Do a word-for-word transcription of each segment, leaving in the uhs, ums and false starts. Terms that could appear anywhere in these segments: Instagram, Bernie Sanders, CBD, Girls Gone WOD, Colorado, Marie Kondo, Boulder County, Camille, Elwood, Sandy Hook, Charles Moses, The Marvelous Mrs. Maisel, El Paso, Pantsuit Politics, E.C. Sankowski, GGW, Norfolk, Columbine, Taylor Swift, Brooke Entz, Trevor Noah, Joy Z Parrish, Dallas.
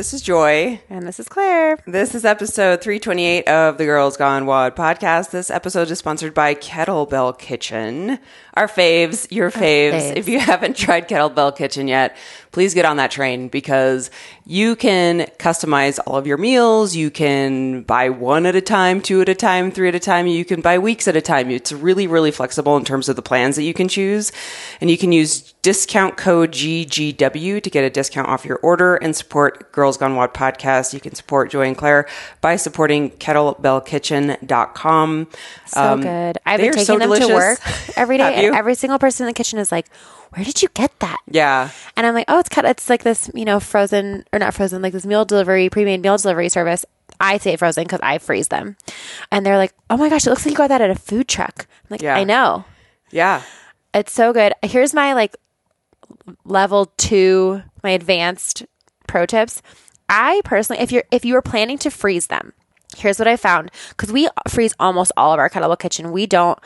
This is Joy. And this is Claire. This is episode three twenty-eight of the Girls Gone W O D podcast. This episode is sponsored by Kettlebell Kitchen. Our faves, your faves. faves. If you haven't tried Kettlebell Kitchen yet, please get on that train because you can customize all of your meals. You can buy one at a time, two at a time, three at a time. You can buy weeks at a time. It's really, really flexible in terms of the plans that you can choose. And you can use discount code G G W to get a discount off your order and support Girls Gone W O D podcast. You can support Joy and Claire by supporting kettlebell kitchen dot com. So um, good. I've been taking so them delicious. to work every day. And every single person in the kitchen is like, where did you get that? Yeah. And I'm like, oh, it's cut. It's like this, you know, frozen or not frozen, like this meal delivery, pre-made meal delivery service. I say frozen because I freeze them. And they're like, oh my gosh, it looks like you got that at a food truck. I'm like, yeah. I know. Yeah. It's so good. Here's my like level two, my advanced pro tips. I personally, if you're, if you were planning to freeze them, here's what I found. Cause we freeze almost all of our Kettlebell Kitchen. We don't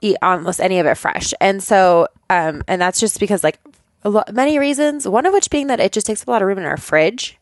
eat almost any of it fresh. And so, um, and that's just because like a lot, many reasons, one of which being that it just takes up a lot of room in our fridge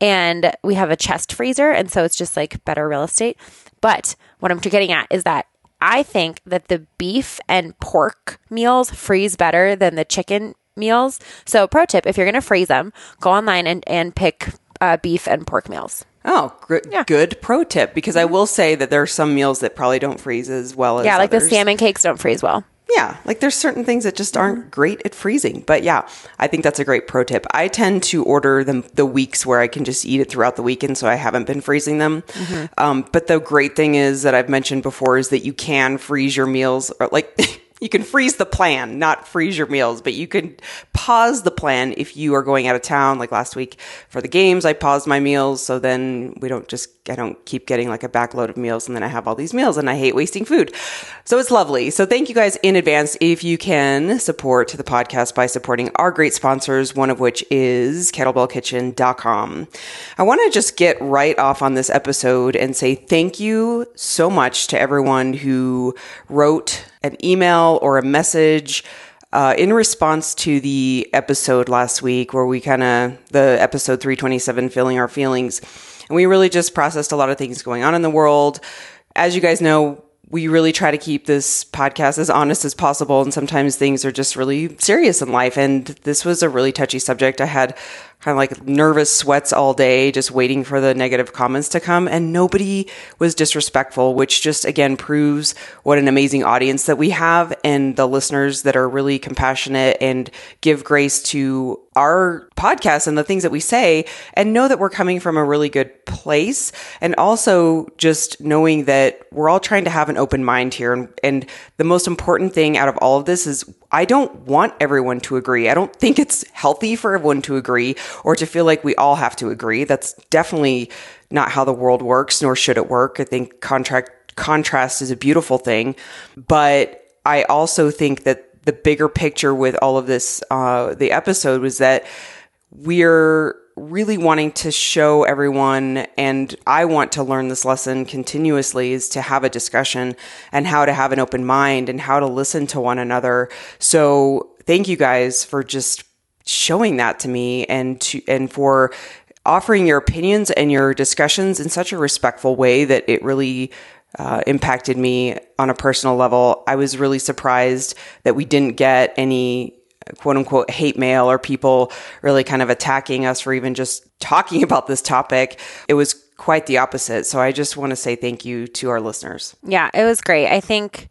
and we have a chest freezer. And so it's just like better real estate. But what I'm getting at is that I think that the beef and pork meals freeze better than the chicken meals. So pro tip, if you're going to freeze them, go online and, and pick uh, beef and pork meals. Oh, gr- yeah. Good pro tip. Because I will say that there are some meals that probably don't freeze as well as yeah, like others. The salmon cakes don't freeze well. Yeah. Like there's certain things that just aren't great at freezing. But yeah, I think that's a great pro tip. I tend to order them the weeks where I can just eat it throughout the weekend. So I haven't been freezing them. Mm-hmm. Um, but the great thing is that I've mentioned before is that you can freeze your meals or like... You can freeze the plan, not freeze your meals, but you can pause the plan if you are going out of town. Like last week for the games, I paused my meals. So then we don't just, I don't keep getting like a backload of meals. And then I have all these meals and I hate wasting food. So it's lovely. So thank you guys in advance if you can support the podcast by supporting our great sponsors, one of which is kettlebell kitchen dot com. I want to just get right off on this episode and say thank you so much to everyone who wrote an email or a message uh, in response to the episode last week where we kind of, the episode three twenty-seven, Feeling Our Feelings. And we really just processed a lot of things going on in the world. As you guys know, we really try to keep this podcast as honest as possible. And sometimes things are just really serious in life. And this was a really touchy subject. I had kind of like nervous sweats all day, just waiting for the negative comments to come. And nobody was disrespectful, which just, again, proves what an amazing audience that we have and the listeners that are really compassionate and give grace to our podcast and the things that we say and know that we're coming from a really good place. And also just knowing that we're all trying to have an open mind here. And, and the most important thing out of all of this is I don't want everyone to agree. I don't think it's healthy for everyone to agree or to feel like we all have to agree. That's definitely not how the world works, nor should it work. I think contract, contrast is a beautiful thing. But I also think that the bigger picture with all of this, uh, the episode was that we're really wanting to show everyone, and I want to learn this lesson continuously, is to have a discussion and how to have an open mind and how to listen to one another. So thank you guys for just showing that to me and to, and for offering your opinions and your discussions in such a respectful way that it really Uh, impacted me on a personal level. I was really surprised that we didn't get any quote unquote hate mail or people really kind of attacking us for even just talking about this topic. It was quite the opposite. So I just want to say thank you to our listeners. Yeah, it was great. I think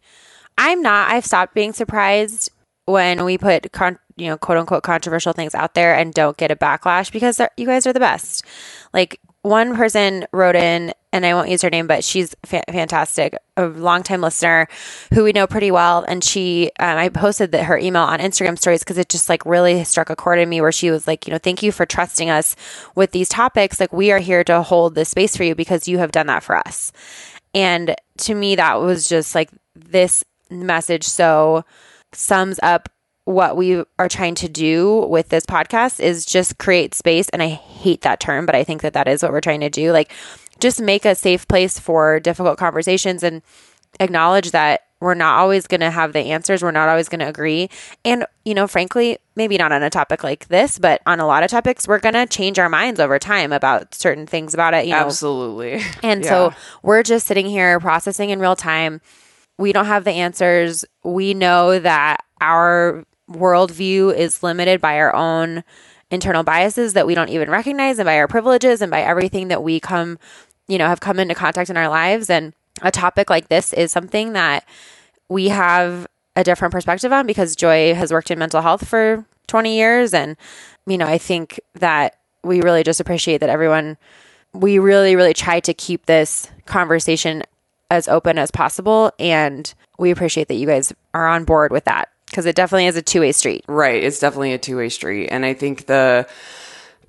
I'm not, I've stopped being surprised when we put, con- you know, quote unquote controversial things out there and don't get a backlash because you guys are the best. Like, one person wrote in, and I won't use her name, but she's fa- fantastic, a longtime listener who we know pretty well. And she, um, I posted that her email on Instagram stories because it just like really struck a chord in me where she was like, you know, thank you for trusting us with these topics. Like, we are here to hold this space for you because you have done that for us. And to me, that was just like, this message so sums up what we are trying to do with this podcast, is just create space. And I hate that term, but I think that that is what we're trying to do. Like, just make a safe place for difficult conversations and acknowledge that We're not always going to have the answers. We're not always going to agree. And, you know, frankly, maybe not on a topic like this, but on a lot of topics, we're going to change our minds over time about certain things about it. You know? Absolutely. And yeah. so we're just sitting here processing in real time. We don't have the answers. We know that our worldview is limited by our own internal biases that we don't even recognize, and by our privileges, and by everything that we come, you know, have come into contact in our lives. And a topic like this is something that we have a different perspective on because Joy has worked in mental health for twenty years. And, you know, I think that we really just appreciate that everyone, we really, really try to keep this conversation as open as possible. And we appreciate that you guys are on board with that because it definitely is a two-way street. Right. It's definitely a two-way street. And I think the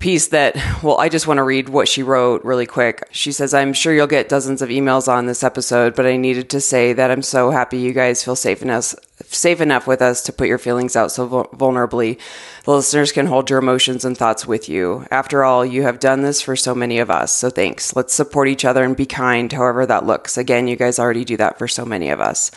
piece that, well, I just want to read what she wrote really quick. She says, I'm sure you'll get dozens of emails on this episode, but I needed to say that I'm so happy you guys feel safe enough, safe enough with us to put your feelings out so vulnerably. The listeners can hold your emotions and thoughts with you. After all, you have done this for so many of us. So thanks. Let's support each other and be kind, however that looks. Again, you guys already do that for so many of us.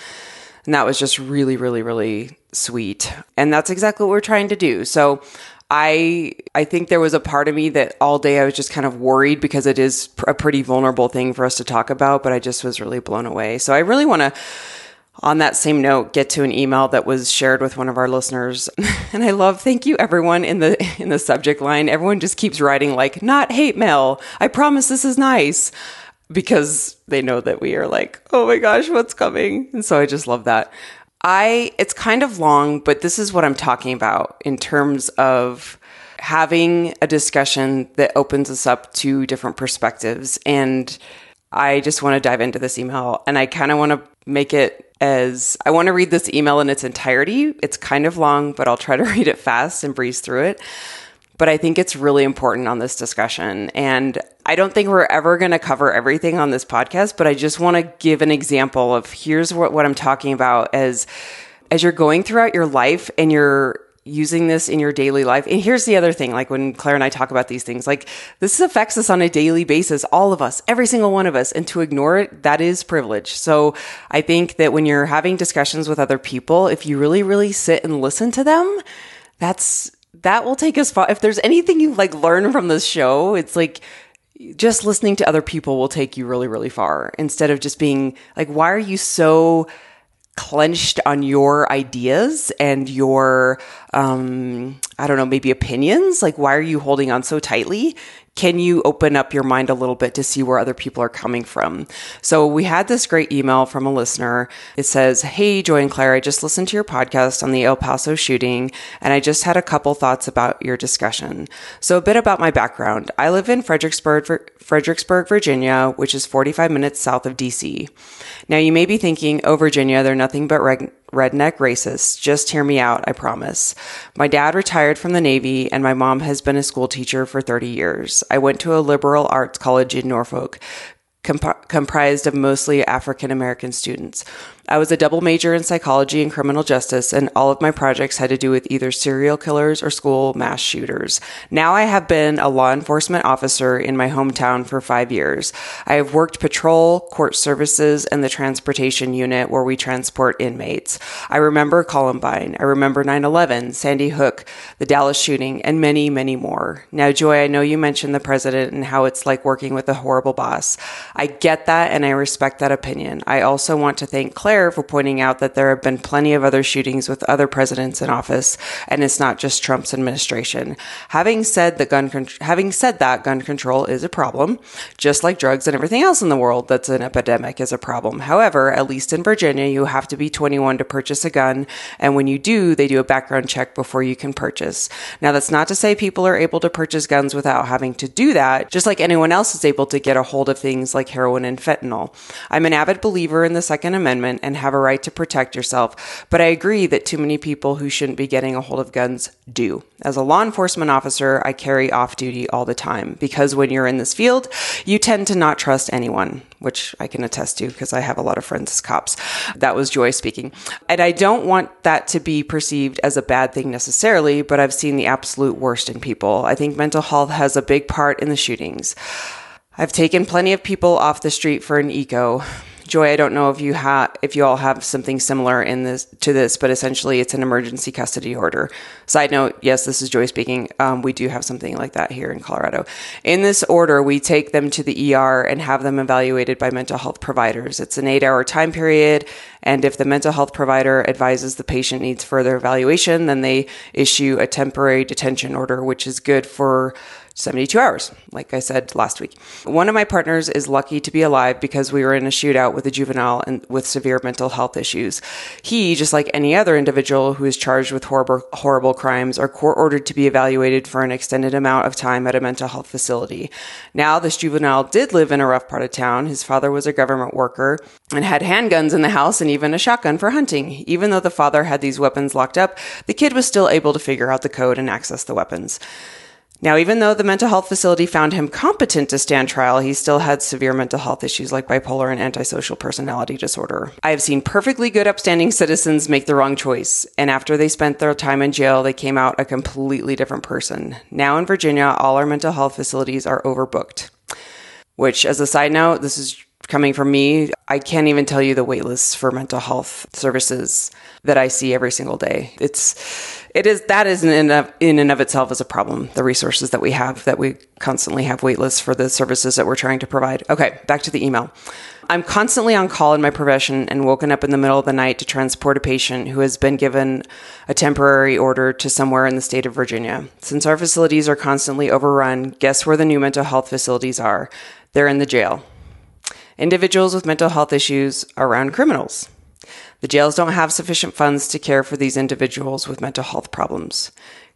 And that was just really, really, really sweet. And that's exactly what we're trying to do. So I I think there was a part of me that all day I was just kind of worried because it is pr- a pretty vulnerable thing for us to talk about, but I just was really blown away. So I really want to, on that same note, get to an email that was shared with one of our listeners. And I love, thank you everyone in the in the subject line. Everyone just keeps writing like, not hate mail. I promise this is nice. Because they know that we are like, oh my gosh, what's coming? And so I just love that. I, it's kind of long, but this is what I'm talking about in terms of having a discussion that opens us up to different perspectives. And I just want to dive into this email, and I kind of want to make it as, I want to read this email in its entirety. It's kind of long, but I'll try to read it fast and breeze through it. But I think it's really important on this discussion. And I don't think we're ever going to cover everything on this podcast, but I just want to give an example of here's what, what I'm talking about as, as you're going throughout your life and you're using this in your daily life. And here's the other thing, like when Claire and I talk about these things, like this affects us on a daily basis, all of us, every single one of us. And to ignore it, that is privilege. So I think that when you're having discussions with other people, if you really, really sit and listen to them, that's That will take us far. If there's anything you like learn from this show, it's like just listening to other people will take you really, really far instead of just being like, why are you so clenched on your ideas and your, um, I don't know, maybe opinions? Like, why are you holding on so tightly? Can you open up your mind a little bit to see where other people are coming from? So we had this great email from a listener. It says, hey, Joy and Claire, I just listened to your podcast on the El Paso shooting, and I just had a couple thoughts about your discussion. So a bit about my background. I live in Fredericksburg, Fredericksburg, Virginia, which is forty-five minutes south of D C. Now you may be thinking, oh, Virginia, they're nothing but reg- redneck racists. Just hear me out, I promise. My dad retired from the Navy, and my mom has been a school teacher for thirty years. I went to a liberal arts college in Norfolk, comp- comprised of mostly African-American students. I was a double major in psychology and criminal justice, and all of my projects had to do with either serial killers or school mass shooters. Now I have been a law enforcement officer in my hometown for five years. I have worked patrol, court services, and the transportation unit where we transport inmates. I remember Columbine. I remember nine eleven, Sandy Hook, the Dallas shooting, and many, many more. Now, Joy, I know you mentioned the president and how it's like working with a horrible boss. I get that, and I respect that opinion. I also want to thank Claire for pointing out that there have been plenty of other shootings with other presidents in office, and it's not just Trump's administration. Having said the gun, con- having said that, gun control is a problem, just like drugs and everything else in the world that's an epidemic is a problem. However, at least in Virginia, you have to be twenty-one to purchase a gun, and when you do, they do a background check before you can purchase. Now, that's not to say people are able to purchase guns without having to do that, just like anyone else is able to get a hold of things like heroin and fentanyl. I'm an avid believer in the Second Amendment and have a right to protect yourself, but I agree that too many people who shouldn't be getting a hold of guns do. As a law enforcement officer, I carry off duty all the time because when you're in this field, you tend to not trust anyone, which I can attest to because I have a lot of friends as cops. That was Joy speaking. And I don't want that to be perceived as a bad thing necessarily, but I've seen the absolute worst in people. I think mental health has a big part in the shootings. I've taken plenty of people off the street for an eco. Joy, I don't know if you have, if you all have something similar in this to this, but essentially it's an emergency custody order. Side note, yes, this is Joy speaking. Um, we do have something like that here in Colorado. In this order, we take them to the E R and have them evaluated by mental health providers. It's an eight-hour time period, and if the mental health provider advises the patient needs further evaluation, then they issue a temporary detention order, which is good for seventy-two hours, like I said last week. One of my partners is lucky to be alive because we were in a shootout with a juvenile and with severe mental health issues. He, just like any other individual who is charged with horrible, horrible crimes, are court-ordered to be evaluated for an extended amount of time at a mental health facility. Now, this juvenile did live in a rough part of town. His father was a government worker and had handguns in the house and even a shotgun for hunting. Even though the father had these weapons locked up, the kid was still able to figure out the code and access the weapons. Now, even though the mental health facility found him competent to stand trial, he still had severe mental health issues like bipolar and antisocial personality disorder. I have seen perfectly good, upstanding citizens make the wrong choice, and after they spent their time in jail, they came out a completely different person. Now in Virginia, all our mental health facilities are overbooked. Which, as a side note, this is coming from me, I can't even tell you the wait lists for mental health services that I see every single day. It's, it is, that is in and of, in and of itself is a problem. The resources that we have, that we constantly have wait lists for the services that we're trying to provide. Okay, back to the email. I'm constantly on call in my profession and woken up in the middle of the night to transport a patient who has been given a temporary order to somewhere in the state of Virginia. Since our facilities are constantly overrun, guess where the new mental health facilities are? They're in the jail. Individuals with mental health issues are around criminals. The jails don't have sufficient funds to care for these individuals with mental health problems.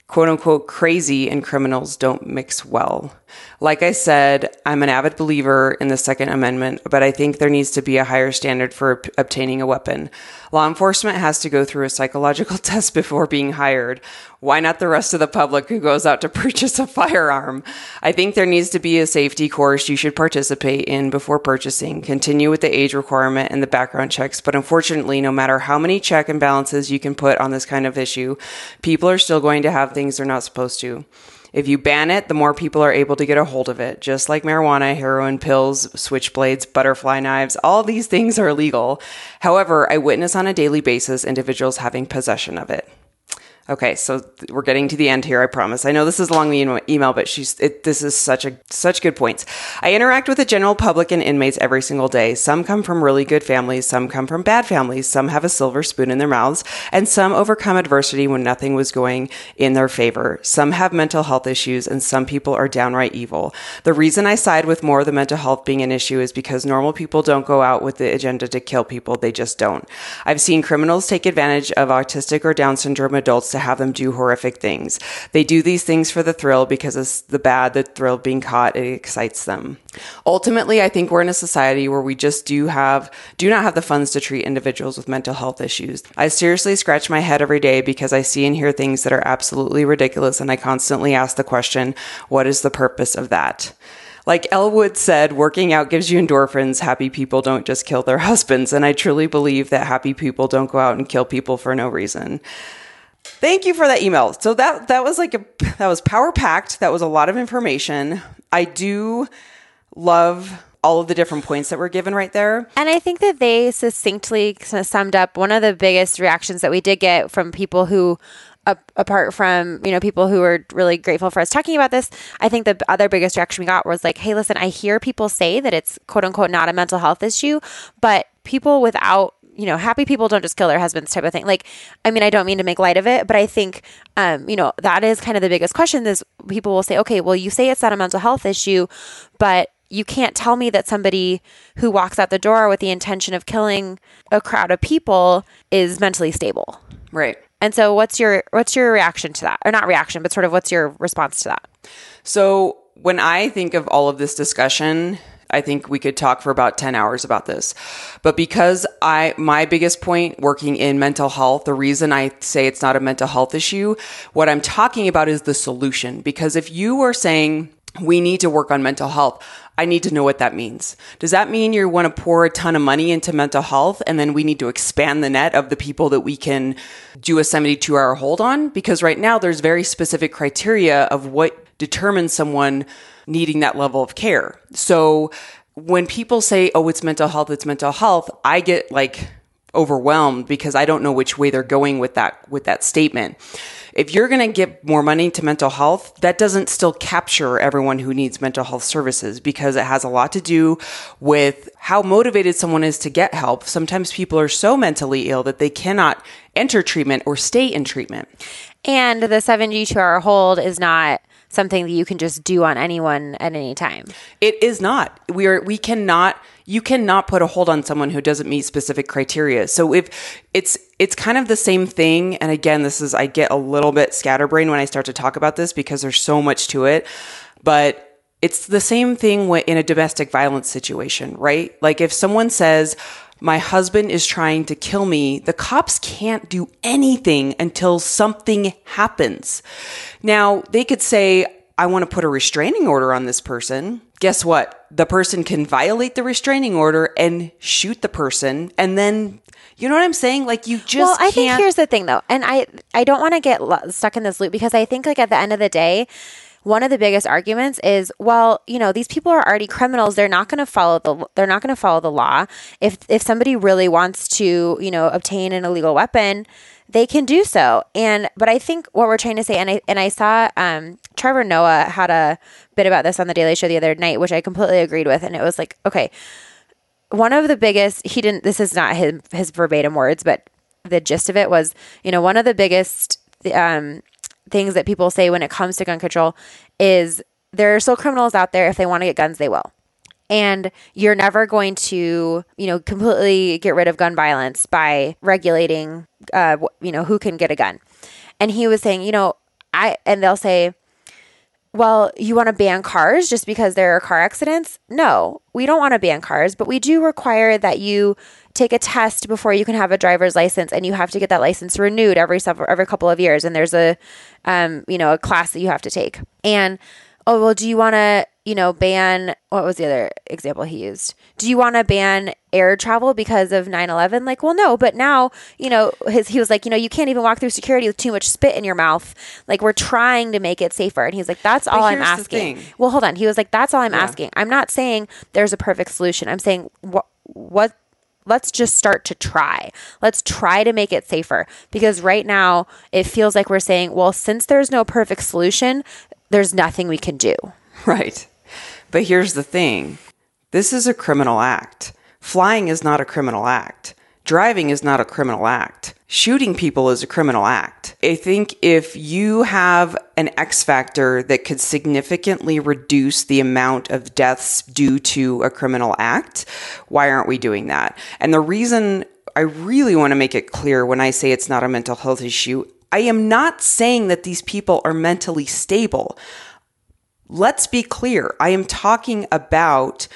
Quote unquote, crazy and criminals don't mix well. Like I said, I'm an avid believer in the Second Amendment, but I think there needs to be a higher standard for p- obtaining a weapon. Law enforcement has to go through a psychological test before being hired. Why not the rest of the public who goes out to purchase a firearm? I think there needs to be a safety course you should participate in before purchasing. Continue with the age requirement and the background checks, but unfortunately, no matter how many check and balances you can put on this kind of issue, people are still going to have things they're not supposed to. If you ban it, the more people are able to get a hold of it. Just like marijuana, heroin, pills, switchblades, butterfly knives, all these things are illegal. However, I witness on a daily basis individuals having possession of it. Okay, so we're getting to the end here, I promise. I know this is along the email, but she's it, this is such a such good points. I interact with the general public and inmates every single day. Some come from really good families, some come from bad families, some have a silver spoon in their mouths, and some overcome adversity when nothing was going in their favor. Some have mental health issues, and some people are downright evil. The reason I side with more of the mental health being an issue is because normal people don't go out with the agenda to kill people. They just don't. I've seen criminals take advantage of autistic or Down syndrome adults to have them do horrific things. They do these things for the thrill because it's the bad, the thrill of being caught, it excites them. Ultimately, I think we're in a society where we just do have, do not have the funds to treat individuals with mental health issues. I seriously scratch my head every day because I see and hear things that are absolutely ridiculous, and I constantly ask the question, what is the purpose of that? Like Elwood said, working out gives you endorphins. Happy people don't just kill their husbands. And I truly believe that happy people don't go out and kill people for no reason. Thank you for that email. So that, that was like a, that was power packed. That was a lot of information. I do love all of the different points that were given right there. And I think that they succinctly summed up one of the biggest reactions that we did get from people who, apart from, you know, people who are really grateful for us talking about this. I think the other biggest reaction we got was like, hey, listen, I hear people say that it's quote unquote, not a mental health issue, but people without, you know, happy people don't just kill their husbands type of thing. Like, I mean, I don't mean to make light of it, but I think, um, you know, that is kind of the biggest question is people will say, okay, well, you say it's not a mental health issue, but you can't tell me that somebody who walks out the door with the intention of killing a crowd of people is mentally stable. Right. And so what's your, what's your reaction to that? Or not reaction, but sort of what's your response to that? So when I think of all of this discussion, I think we could talk for about ten hours about this, but because I, my biggest point working in mental health, the reason I say it's not a mental health issue, what I'm talking about is the solution. Because if you are saying we need to work on mental health, I need to know what that means. Does that mean you want to pour a ton of money into mental health and then we need to expand the net of the people that we can do a seventy-two hour hold on? Because right now there's very specific criteria of what determines someone needing that level of care. So when people say, oh, it's mental health, it's mental health, I get like overwhelmed because I don't know which way they're going with that, with that statement. If you're going to give more money to mental health, that doesn't still capture everyone who needs mental health services, because it has a lot to do with how motivated someone is to get help. Sometimes people are so mentally ill that they cannot enter treatment or stay in treatment. And the seventy-two hour hold is not something that you can just do on anyone at any time. It is not. We are, we cannot, you cannot put a hold on someone who doesn't meet specific criteria. So if it's, it's kind of the same thing. And again, this is, I get a little bit scatterbrained when I start to talk about this because there's so much to it, but it's the same thing in a domestic violence situation, right? Like if someone says, my husband is trying to kill me, the cops can't do anything until something happens. Now, they could say, I want to put a restraining order on this person. Guess what? The person can violate the restraining order and shoot the person. And then, you know what I'm saying? Like you just Well, I can't- think here's the thing though. And I, I don't want to get stuck in this loop, because I think like at the end of the day, one of the biggest arguments is, well, you know, these people are already criminals. They're not going to follow the they're not going to follow the law. If if somebody really wants to, you know, obtain an illegal weapon, they can do so. And but I think what we're trying to say, and I and I saw um, Trevor Noah had a bit about this on the Daily Show the other night, which I completely agreed with, and it was like, okay, one of the biggest he didn't this is not his his verbatim words, but the gist of it was, you know, one of the biggest um things that people say when it comes to gun control is there are still criminals out there. If they want to get guns, they will. And you're never going to, you know, completely get rid of gun violence by regulating, uh, you know, who can get a gun. And he was saying, you know, I, and they'll say, well, you want to ban cars just because there are car accidents? No, we don't want to ban cars, but we do require that you take a test before you can have a driver's license, and you have to get that license renewed every several, every couple of years. And there's a, um, you know, a class that you have to take. And, oh, well, do you want to, you know, ban, what was the other example he used? Do you want to ban air travel because of nine eleven? Like, well, no, but now, you know, his, he was like, you know, you can't even walk through security with too much spit in your mouth. Like, we're trying to make it safer. And he's like, that's all I'm asking. Well, hold on. He was like, that's all I'm yeah. asking. I'm not saying there's a perfect solution. I'm saying what, what, let's just start to try. Let's try to make it safer, because right now it feels like we're saying, well, since there's no perfect solution, there's nothing we can do. Right. But here's the thing. This is a criminal act. Flying is not a criminal act. Driving is not a criminal act. Shooting people is a criminal act. I think if you have an X factor that could significantly reduce the amount of deaths due to a criminal act, why aren't we doing that? And the reason I really want to make it clear when I say it's not a mental health issue, I am not saying that these people are mentally stable. Let's be clear. I am talking about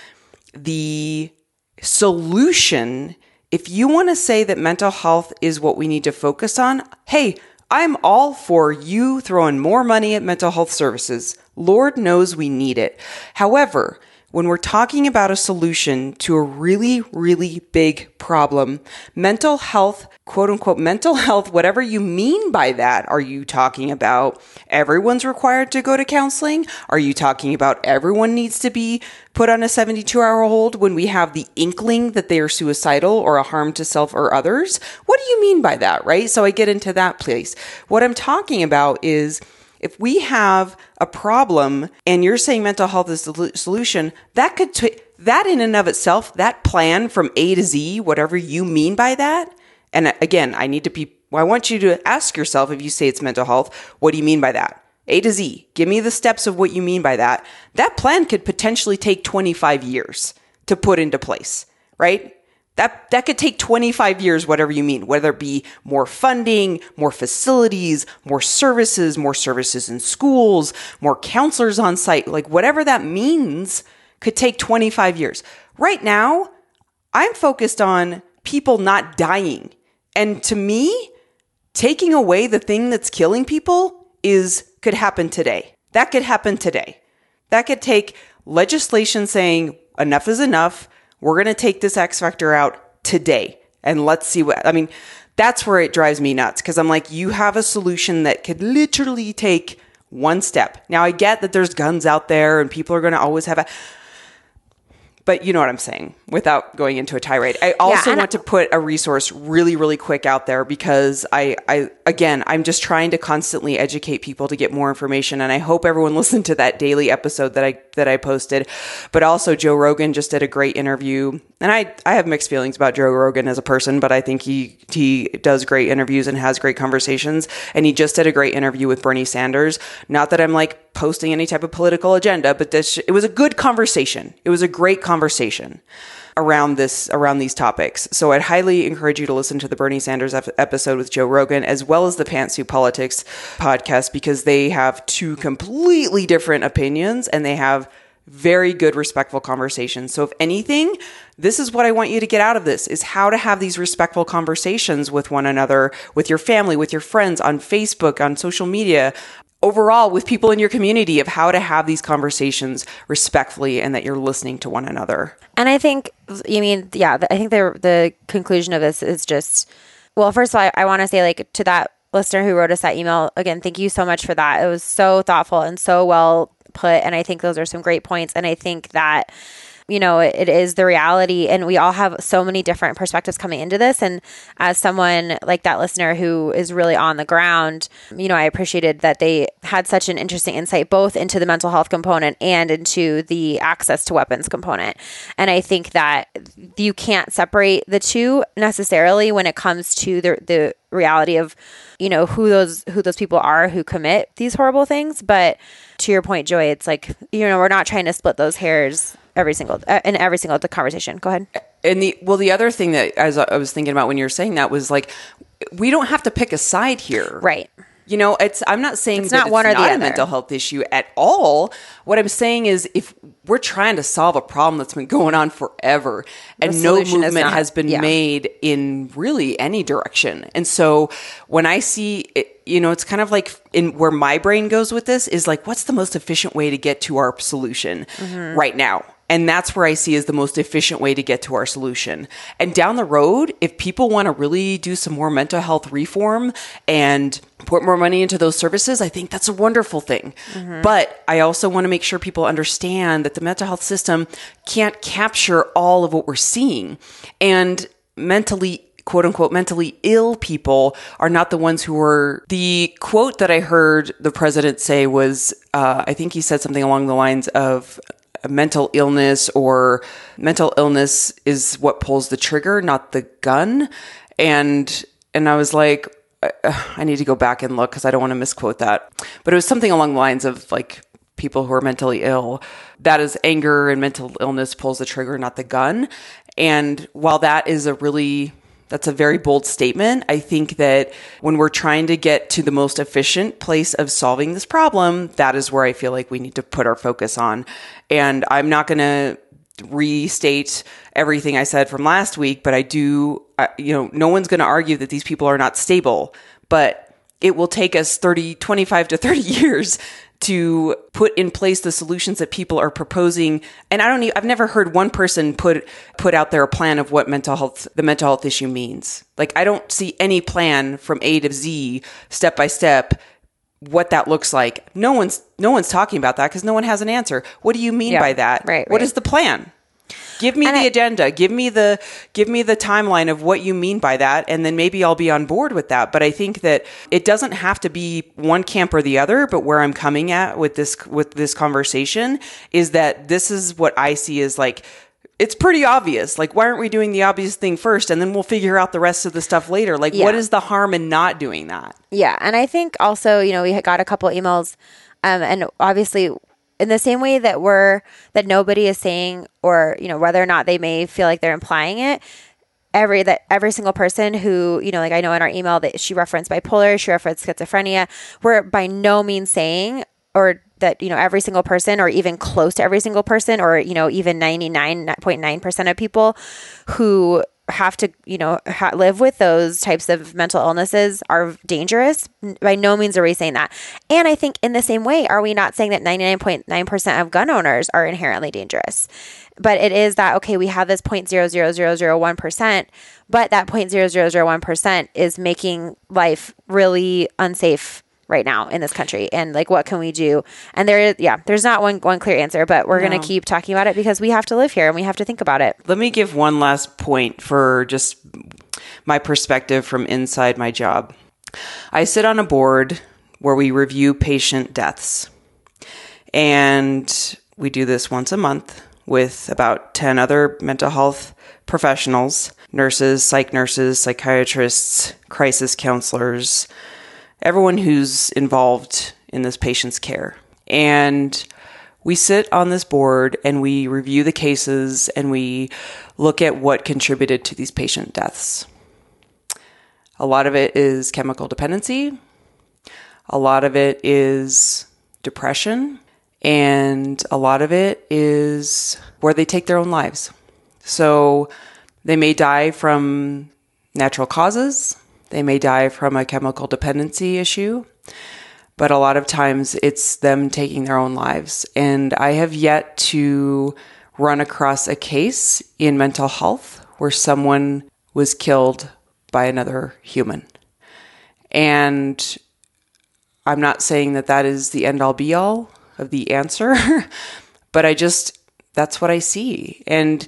the solution. If you want to say that mental health is what we need to focus on, hey, I'm all for you throwing more money at mental health services. Lord knows we need it. However, when we're talking about a solution to a really, really big problem, mental health, quote unquote, mental health, whatever you mean by that, are you talking about everyone's required to go to counseling? Are you talking about everyone needs to be put on a seventy-two hour hold when we have the inkling that they are suicidal or a harm to self or others? What do you mean by that, right? So I get into that place. What I'm talking about is, if we have a problem and you're saying mental health is the solution, that could t- that in and of itself, that plan from A to Z, whatever you mean by that. And again, I need to be, I want you to ask yourself, if you say it's mental health, what do you mean by that? A to Z. Give me the steps of what you mean by that. That plan could potentially take twenty-five years to put into place, right? That that could take twenty-five years, whatever you mean, whether it be more funding, more facilities, more services, more services in schools, more counselors on site, like whatever that means could take twenty-five years. Right now, I'm focused on people not dying. And to me, taking away the thing that's killing people is could happen today. That could happen today. That could take legislation saying enough is enough. We're going to take this X factor out today and let's see what, I mean, that's where it drives me nuts. Cause I'm like, you have a solution that could literally take one step. Now I get that there's guns out there and people are going to always have a, But you know what I'm saying, without going into a tirade. I also yeah, want to put a resource really, really quick out there because I, I, again, I'm just trying to constantly educate people to get more information. And I hope everyone listened to that daily episode that I, that I posted. But also Joe Rogan just did a great interview. And I, I have mixed feelings about Joe Rogan as a person, but I think he, he does great interviews and has great conversations. And he just did a great interview with Bernie Sanders. Not that I'm like posting any type of political agenda, but this, it was a good conversation. It was a great conversation. conversation around this, around these topics. So I'd highly encourage you to listen to the Bernie Sanders ep- episode with Joe Rogan, as well as the Pantsuit Politics podcast, because they have two completely different opinions and they have very good, respectful conversations. So if anything, this is what I want you to get out of this, is how to have these respectful conversations with one another, with your family, with your friends, on Facebook, on social media, overall with people in your community, of how to have these conversations respectfully and that you're listening to one another. And I think, you mean, yeah, I think the, the conclusion of this is just, well, first of all, I, I want to say, like, to that listener who wrote us that email, again, thank you so much for that. It was so thoughtful and so well put. And I think those are some great points. And I think that, you know, it, it is the reality, and we all have so many different perspectives coming into this. And as someone like that listener who is really on the ground, you know, I appreciated that they had such an interesting insight, both into the mental health component and into the access to weapons component. And I think that you can't separate the two necessarily when it comes to the, the reality of, you know, who those, who those people are who commit these horrible things. But to your point, Joy, it's like, you know, we're not trying to split those hairs every single uh, in every single conversation. Go ahead. And the well, the other thing that as I was thinking about when you were saying that was like, we don't have to pick a side here, right? You know, it's I'm not saying it's that not it's one or not the other. A mental health issue at all. What I'm saying is, if we're trying to solve a problem that's been going on forever, the and no movement not, has been yeah. made in really any direction, and so when I see it, you know, it's kind of like in where my brain goes with this is like, what's the most efficient way to get to our solution mm-hmm. right now? And that's where I see is the most efficient way to get to our solution. And down the road, if people want to really do some more mental health reform and put more money into those services, I think that's a wonderful thing. Mm-hmm. But I also want to make sure people understand that the mental health system can't capture all of what we're seeing. And mentally quote unquote, mentally ill people are not the ones who are. The quote that I heard the president say was, uh, I think he said something along the lines of mental illness or mental illness is what pulls the trigger, not the gun. And, and I was like, I, I need to go back and look because I don't want to misquote that. But it was something along the lines of like, people who are mentally ill, that is anger and mental illness pulls the trigger, not the gun. And while that is a really That's a very bold statement. I think that when we're trying to get to the most efficient place of solving this problem, that is where I feel like we need to put our focus on. And I'm not going to restate everything I said from last week, but I do, I, you know, no one's going to argue that these people are not stable, but it will take us thirty, twenty-five to thirty years to put in place the solutions that people are proposing. And I don't even, I've never heard one person put put out there a plan of what mental health, the mental health issue means. Like, I don't see any plan from A to Z, step by step, what that looks like. No one's no one's talking about that because no one has an answer. What do you mean yeah, by that? Right, what right. is the plan? Give me and the I, agenda. Give me the give me the timeline of what you mean by that, and then maybe I'll be on board with that. But I think that it doesn't have to be one camp or the other. But where I'm coming at with this with this conversation is that this is what I see as like, it's pretty obvious. Like, why aren't we doing the obvious thing first, and then we'll figure out the rest of the stuff later? Like, yeah. what is the harm in not doing that? Yeah, and I think also, you know, we got a couple emails, um, and obviously, in the same way that we're, that nobody is saying, or, you know, whether or not they may feel like they're implying it, every, that every single person who, you know, like I know in our email that she referenced bipolar, she referenced schizophrenia, we're by no means saying, or that, you know, every single person, or even close to every single person, or, you know, even ninety-nine point nine percent of people who have to, you know, ha- live with those types of mental illnesses are dangerous. By no means are we saying that. And I think in the same way, are we not saying that ninety-nine point nine percent of gun owners are inherently dangerous? But it is that, okay, we have this zero point zero zero zero zero one percent, but that zero point zero zero zero one percent is making life really unsafe right now in this country, and like what can we do? And there is, yeah, there's not one one clear answer, but we're no. going to keep talking about it because we have to live here and we have to think about it. Let me give one last point for just my perspective from inside my job. I sit on a board where we review patient deaths, and we do this once a month with about ten other mental health professionals, nurses, psych nurses, psychiatrists, crisis counselors, everyone who's involved in this patient's care. And we sit on this board and we review the cases and we look at what contributed to these patient deaths. A lot of it is chemical dependency. A lot of it is depression. And a lot of it is where they take their own lives. So they may die from natural causes. They may die from a chemical dependency issue. But a lot of times it's them taking their own lives. And I have yet to run across a case in mental health where someone was killed by another human. And I'm not saying that that is the end-all be-all of the answer, but I just, that's what I see. And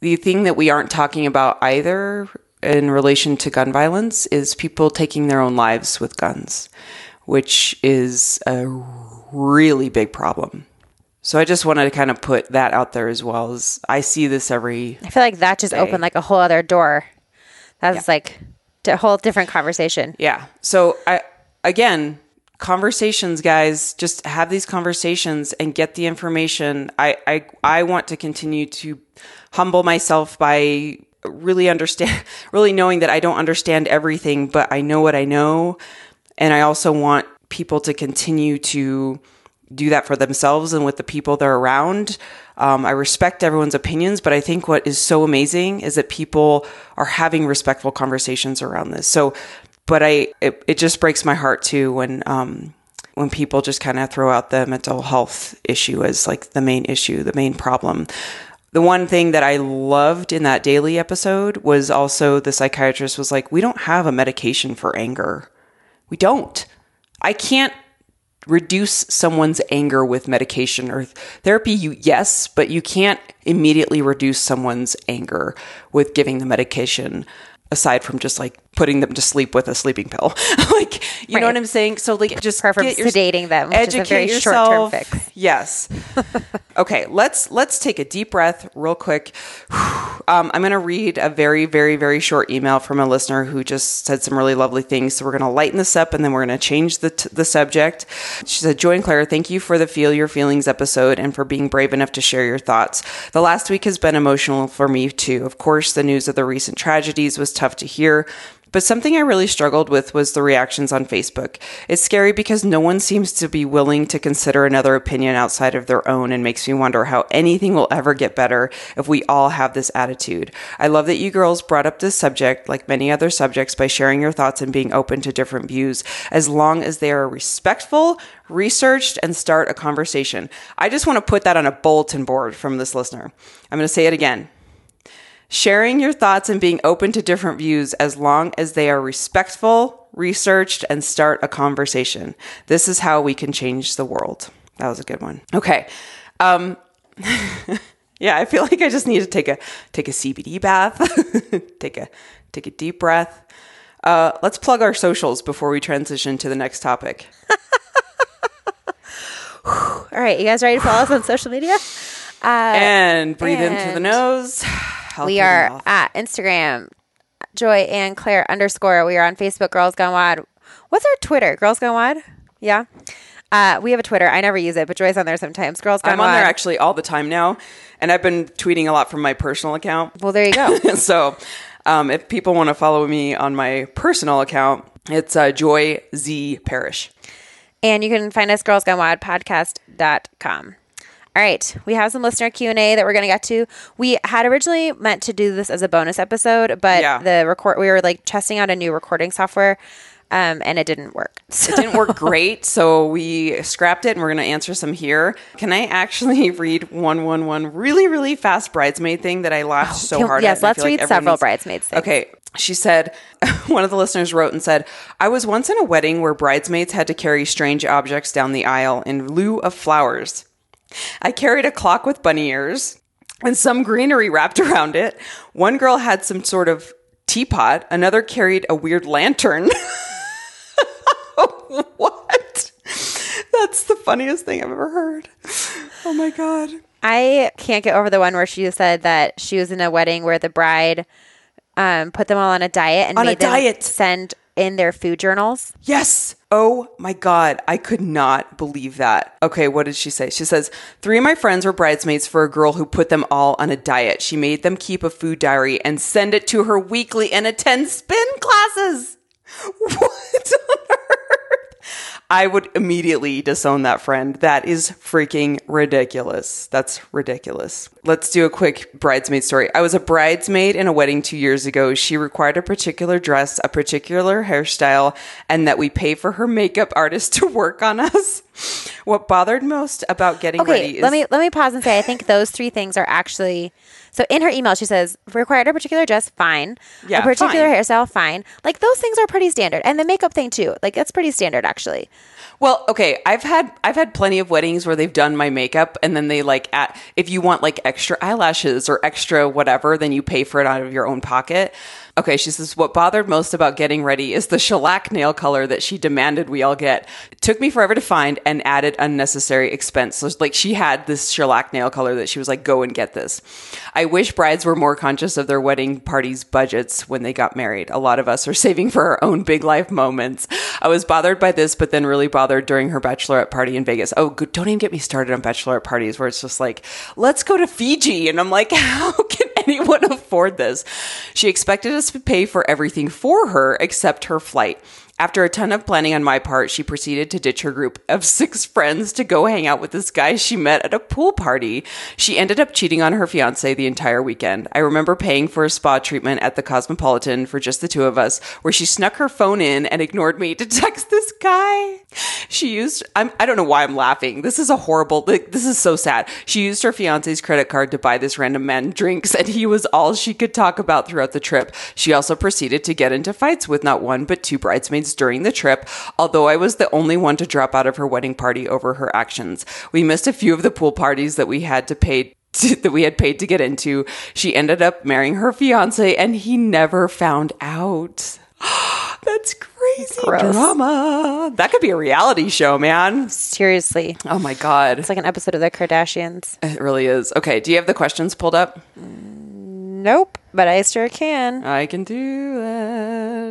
the thing that we aren't talking about either in relation to gun violence is people taking their own lives with guns, which is a really big problem. So I just wanted to kind of put that out there as well, as I see this every I feel like that just day. Opened like a whole other door. That's yeah. like a whole different conversation. Yeah. So I, again, conversations, guys, just have these conversations and get the information. I, I, I want to continue to humble myself by really understand, really knowing that I don't understand everything, but I know what I know. And I also want people to continue to do that for themselves and with the people they're around. Um, I respect everyone's opinions, but I think what is so amazing is that people are having respectful conversations around this. So But I, it, it just breaks my heart too when, um, when people just kind of throw out the mental health issue as like the main issue, the main problem. The one thing that I loved in that daily episode was also the psychiatrist was like, we don't have a medication for anger. We don't. I can't reduce someone's anger with medication or therapy. You, yes, but you can't immediately reduce someone's anger with giving the medication, aside from just like putting them to sleep with a sleeping pill. like, you right. know what I'm saying? So like just get your, sedating them, which educate is a very yourself. Short-term fix. Yes. Okay. Let's, let's take a deep breath real quick. um, I'm going to read a very, very, very short email from a listener who just said some really lovely things. So we're going to lighten this up and then we're going to change the, t- the subject. She said, Joy and Claire, thank you for the Feel Your Feelings episode and for being brave enough to share your thoughts. The last week has been emotional for me too. Of course, the news of the recent tragedies was tough to hear, but something I really struggled with was the reactions on Facebook. It's scary because no one seems to be willing to consider another opinion outside of their own, and makes me wonder how anything will ever get better if we all have this attitude. I love that you girls brought up this subject, like many other subjects, by sharing your thoughts and being open to different views, as long as they are respectful, researched, and start a conversation. I just want to put that on a bulletin board from this listener. I'm going to say it again. Sharing your thoughts and being open to different views as long as they are respectful, researched, and start a conversation. This is how we can change the world. That was a good one. Okay. Um, yeah, I feel like I just need to take a take a C B D bath, take a take a deep breath. Uh, let's plug our socials before we transition to the next topic. All right, you guys ready to follow us on social media? Uh, and breathe and into the nose. We are mouth. At Instagram, Joy and Claire underscore. We are on Facebook, Girls Gone W O D. What's our Twitter? Girls Gone W O D? Yeah. Uh, we have a Twitter. I never use it, but Joy's on there sometimes. Girls Gone W O D. I'm on there actually all the time now, and I've been tweeting a lot from my personal account. Well, there you go. so um, if people want to follow me on my personal account, it's uh, Joy Z Parrish. And you can find us, Girls Gone W O D podcast dot com. All right, we have some listener Q and A that we're going to get to. We had originally meant to do this as a bonus episode, but yeah. the record we were like testing out a new recording software, um, and it didn't work. So. It didn't work great, so we scrapped it, and we're going to answer some here. Can I actually read one, one, one really, really fast bridesmaid thing that I laughed oh, so hard yes, at? Yes, let's read like several needs- bridesmaids things. Okay, She said, one of the listeners wrote and said, I was once in a wedding where bridesmaids had to carry strange objects down the aisle in lieu of flowers. I carried a clock with bunny ears and some greenery wrapped around it. One girl had some sort of teapot. Another carried a weird lantern. What? That's the funniest thing I've ever heard. Oh, my God. I can't get over the one where she said that she was in a wedding where the bride... Um, put them all on a diet and on made a them diet. Send in their food journals. Yes. Oh my God. I could not believe that. Okay. What did she say? She says, three of my friends were bridesmaids for a girl who put them all on a diet. She made them keep a food diary and send it to her weekly and attend spin classes. What on earth? I would immediately disown that friend. That is freaking ridiculous. That's ridiculous. Let's do a quick bridesmaid story. I was a bridesmaid in a wedding two years ago. She required a particular dress, a particular hairstyle, and that we pay for her makeup artist to work on us. What bothered most about getting okay, ready is... Let me, let me pause and say, I think those three things are actually... So in her email, she says, required a particular dress, fine. Yeah, a particular fine. hairstyle, fine. Like, those things are pretty standard. And the makeup thing, too. Like, that's pretty standard, actually. Well, okay, I've had I've had plenty of weddings where they've done my makeup and then they like at, if you want like extra eyelashes or extra whatever, then you pay for it out of your own pocket. Okay, she says, what bothered most about getting ready is the shellac nail color that she demanded we all get. It took me forever to find and added unnecessary expense. So like she had this shellac nail color that she was like, go and get this. I wish brides were more conscious of their wedding party's budgets when they got married. A lot of us are saving for our own big life moments. I was bothered by this, but then really bothered during her bachelorette party in Vegas. Oh, don't even get me started on bachelorette parties where it's just like, let's go to Fiji. And I'm like, how can anyone afford this? She expected us to pay for everything for her except her flight. After a ton of planning on my part, she proceeded to ditch her group of six friends to go hang out with this guy she met at a pool party. She ended up cheating on her fiance the entire weekend. I remember paying for a spa treatment at the Cosmopolitan for just the two of us, where she snuck her phone in and ignored me to text this guy. She used, I'm, I don't know why I'm laughing. This is a horrible, like, this is so sad. She used her fiance's credit card to buy this random man drinks, and he was all she could talk about throughout the trip. She also proceeded to get into fights with not one, but two bridesmaids during the trip, although I was the only one to drop out of her wedding party over her actions. We missed a few of the pool parties that we had to pay to, that we had paid to get into. She ended up marrying her fiance and he never found out. That's crazy. Gross. Drama. That could be a reality show, man. Seriously. Oh my God. It's like an episode of The Kardashians. It really is. Okay. Do you have the questions pulled up? Nope, but I sure can. I can do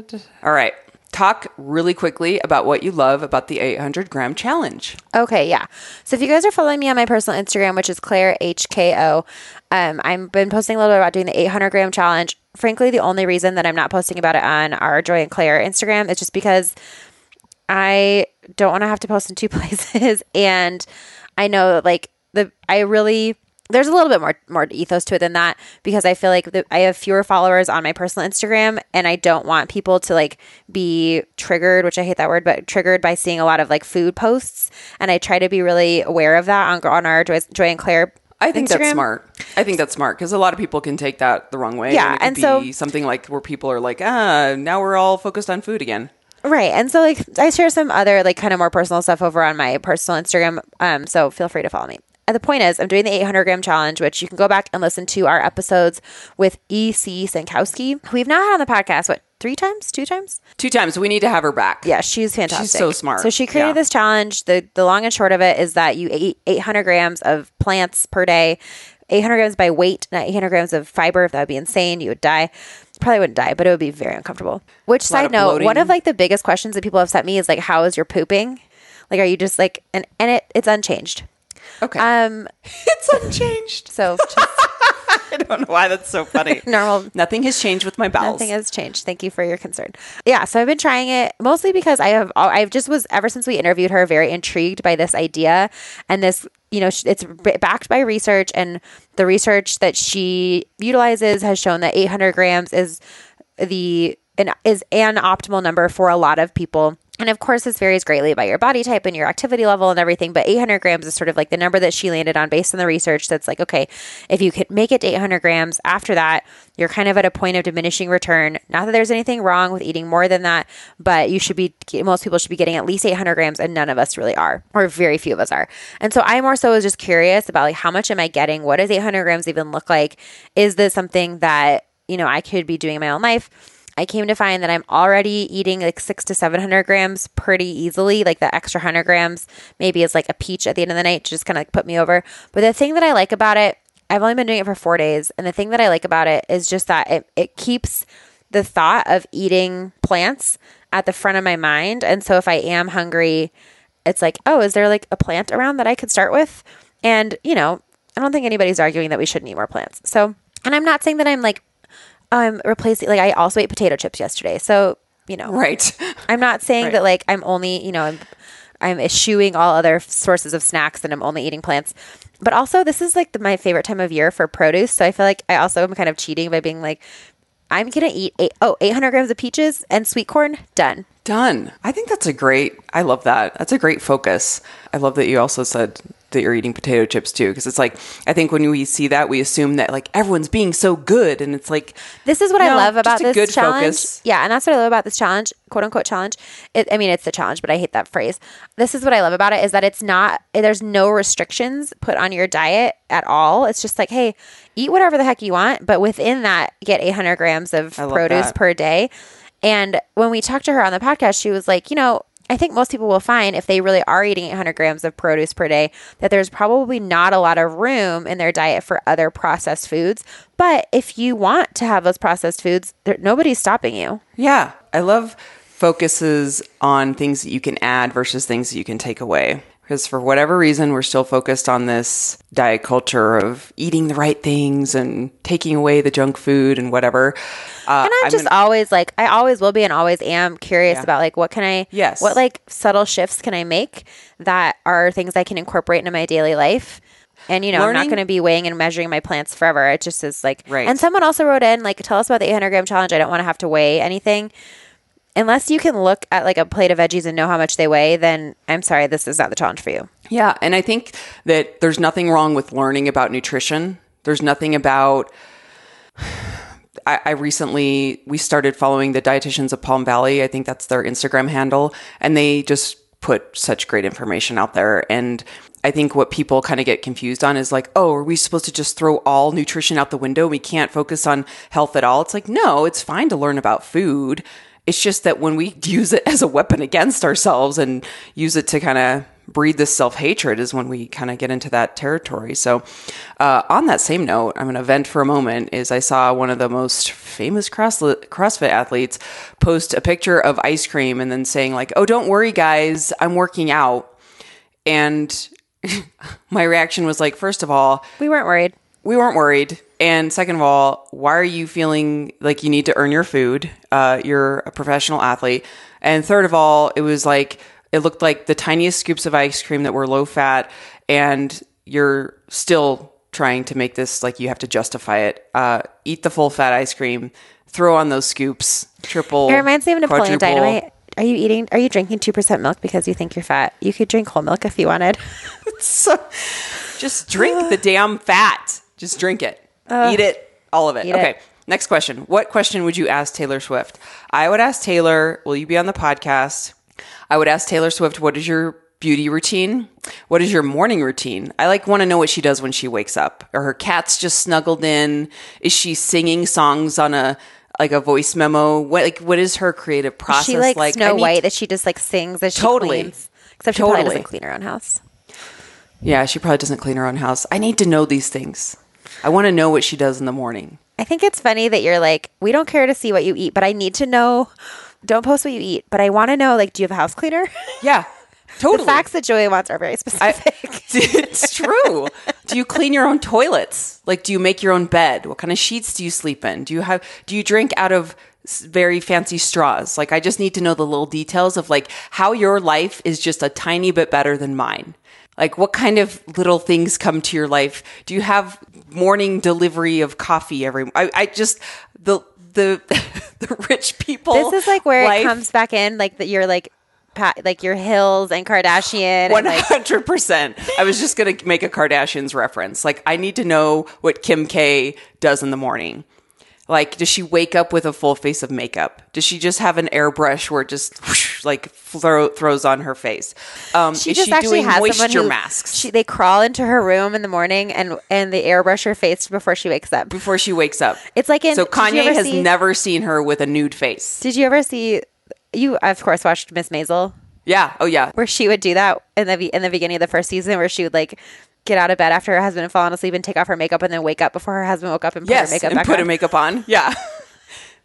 it. All right. Talk really quickly about what you love about the eight hundred gram challenge. Okay, yeah. So if you guys are following me on my personal Instagram, which is Claire H K O, um, I've been posting a little bit about doing the eight hundred gram challenge. Frankly, the only reason that I'm not posting about it on our Joy and Claire Instagram is just because I don't want to have to post in two places. And I know that, like, the I really... There's a little bit more more ethos to it than that, because I feel like the, I have fewer followers on my personal Instagram, and I don't want people to like be triggered, which I hate that word, but triggered by seeing a lot of like food posts. And I try to be really aware of that on, on our Joy, Joy and Claire I think Instagram. That's smart. I think that's smart because a lot of people can take that the wrong way. Yeah, and, it and so be something like where people are like, ah, now we're all focused on food again. Right. And so like I share some other like kind of more personal stuff over on my personal Instagram. Um, so feel free to follow me. The point is, I'm doing the eight hundred gram challenge, which you can go back and listen to our episodes with E C Sankowski, who we've now had on the podcast, what, three times? Two times? Two times. We need to have her back. Yeah, she's fantastic. She's so smart. So she created yeah. this challenge. The, the long and short of it is that you eat eight hundred grams of plants per day, eight hundred grams by weight, not eight hundred grams of fiber. If that would be insane, you would die. Probably wouldn't die, but it would be very uncomfortable. Which, side note, bloating. One of like the biggest questions that people have sent me is like, how is your pooping? Like, are you just like, and, and it it's unchanged. Okay. Um, it's unchanged. So just, I don't know why that's so funny. Normal. Nothing has changed with my bowels. Nothing has changed. Thank you for your concern. Yeah. So I've been trying it mostly because I have. I've just was ever since we interviewed her, very intrigued by this idea and this. You know, it's backed by research, and the research that she utilizes has shown that eight hundred grams is the and is an optimal number for a lot of people. And of course, this varies greatly by your body type and your activity level and everything, but eight hundred grams is sort of like the number that she landed on based on the research that's like, okay, if you could make it to eight hundred grams, after that, you're kind of at a point of diminishing return. Not that there's anything wrong with eating more than that, but you should be, most people should be getting at least eight hundred grams, and none of us really are, or very few of us are. And so I more so was just curious about like, how much am I getting? What does eight hundred grams even look like? Is this something that, you know, I could be doing in my own life? I came to find that I'm already eating like six to seven hundred grams pretty easily. Like the extra one hundred grams maybe is like a peach at the end of the night to just kind of like put me over. But the thing that I like about it, I've only been doing it for four days. And the thing that I like about it is just that it, it keeps the thought of eating plants at the front of my mind. And so if I am hungry, it's like, oh, is there like a plant around that I could start with? And, you know, I don't think anybody's arguing that we shouldn't eat more plants. So, and I'm not saying that I'm like, I'm um, replacing, like I also ate potato chips yesterday. So, you know, right. I'm not saying right. that like, I'm only, you know, I'm, I'm eschewing all other sources of snacks and I'm only eating plants, but also this is like the, my favorite time of year for produce. So I feel like I also am kind of cheating by being like, I'm going to eat eight, oh, eight hundred grams of peaches and sweet corn. Done. Done. I think that's a great, I love that. That's a great focus. I love that you also said that you're eating potato chips too, because it's like, I think when we see that, we assume that like everyone's being so good, and it's like, this is what no, I love about this good challenge. Focus. Yeah, and that's what I love about this challenge, quote unquote challenge. It, I mean, it's the challenge, but I hate that phrase. This is what I love about it, is that it's not, there's no restrictions put on your diet at all. It's just like, hey, eat whatever the heck you want, but within that, get eight hundred grams of produce that. Per day. And when we talked to her on the podcast, she was like, you know, I think most people will find, if they really are eating eight hundred grams of produce per day, that there's probably not a lot of room in their diet for other processed foods. But if you want to have those processed foods, there, nobody's stopping you. Yeah. I love focuses on things that you can add versus things that you can take away. Because for whatever reason, we're still focused on this diet culture of eating the right things and taking away the junk food and whatever. Uh, and I'm, I'm just gonna, always like, I always will be and always am curious yeah. about like, what can I, yes. what like subtle shifts can I make that are things I can incorporate into my daily life? And, you know, Learning. I'm not going to be weighing and measuring my plants forever. It just is like, right. And someone also wrote in, like, tell us about the eight hundred gram challenge. I don't want to have to weigh anything. Unless you can look at like a plate of veggies and know how much they weigh, then I'm sorry, this is not the challenge for you. Yeah. And I think that there's nothing wrong with learning about nutrition. There's nothing about... I, I recently, we started following the Dietitians of Palm Valley. I think that's their Instagram handle. And they just put such great information out there. And I think what people kind of get confused on is like, oh, are we supposed to just throw all nutrition out the window? We can't focus on health at all. It's like, no, it's fine to learn about food. It's just that when we use it as a weapon against ourselves and use it to kind of breed this self-hatred is when we kind of get into that territory. So uh, on that same note, I'm going to vent for a moment, is I saw one of the most famous cross- CrossFit athletes post a picture of ice cream and then saying like, oh, don't worry, guys, I'm working out. And my reaction was like, first of all, we weren't worried. We weren't worried. And second of all, why are you feeling like you need to earn your food? Uh, you're a professional athlete. And third of all, it was like, it looked like the tiniest scoops of ice cream that were low fat, and you're still trying to make this like you have to justify it. Uh, eat the full fat ice cream, throw on those scoops, triple. It reminds me of Napoleon Dynamite. Are you eating, are you drinking two percent milk because you think you're fat? You could drink whole milk if you wanted. So, just drink the damn fat. Just drink it. Uh, eat it, all of it. Okay. It. Next question. What question would you ask Taylor Swift? I would ask Taylor, will you be on the podcast? I would ask Taylor Swift, what is your beauty routine? What is your morning routine? I like want to know what she does when she wakes up. Are her cats just snuggled in? Is she singing songs on a like a voice memo? What like what is her creative process? Is she like, like Snow White to- that she just like sings as she totally. Cleans? Except she totally. Probably doesn't clean her own house. Yeah, she probably doesn't clean her own house. I need to know these things. I want to know what she does in the morning. I think it's funny that you're like, we don't care to see what you eat, but I need to know, don't post what you eat, but I want to know, like, do you have a house cleaner? Yeah, totally. The facts that Joey wants are very specific. I, it's true. Do you clean your own toilets? Like, do you make your own bed? What kind of sheets do you sleep in? Do you have, do you drink out of very fancy straws? Like, I just need to know the little details of like how your life is just a tiny bit better than mine. Like, what kind of little things come to your life? Do you have morning delivery of coffee every... I, I just... The the the rich people... This is like where life. It comes back in, like, that you're like... like your Hills and Kardashian. One hundred percent. I was just gonna make a Kardashians reference. Like, I need to know what Kim K does in the morning. Like, does she wake up with a full face of makeup? Does she just have an airbrush where it just whoosh, like throw, throws on her face? Um, she is just she actually doing has moisture who, masks? She, they crawl into her room in the morning and and they airbrush her face before she wakes up. Before she wakes up, it's like in, so Kanye has see, never seen her with a nude face. Did you ever see? You of course watched Miss Maisel. Yeah. Oh yeah. Where she would do that in the in the beginning of the first season, where she would like. Get out of bed after her husband had fallen asleep and take off her makeup and then wake up before her husband woke up and put yes, her makeup and back put on. her makeup on. Yeah.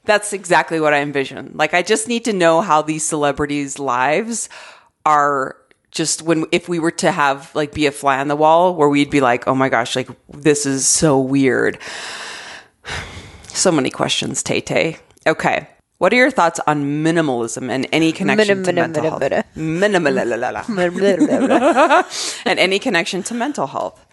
That's exactly what I envision. Like, I just need to know how these celebrities' lives are just when, if we were to have like be a fly on the wall where we'd be like, oh my gosh, like this is so weird. So many questions, Tay Tay. Okay. What are your thoughts on minimalism and any connection to mental health? Minimal and any connection to mental health.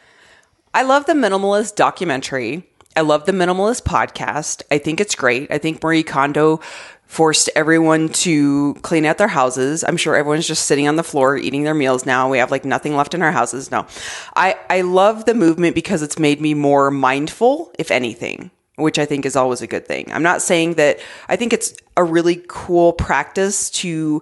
I love the Minimalist documentary. I love the Minimalist podcast. I think it's great. I think Marie Kondo forced everyone to clean out their houses. I'm sure everyone's just sitting on the floor eating their meals now. We have like nothing left in our houses. No, I, I love the movement because it's made me more mindful, if anything. Which I think is always a good thing. I'm not saying that, I think it's a really cool practice to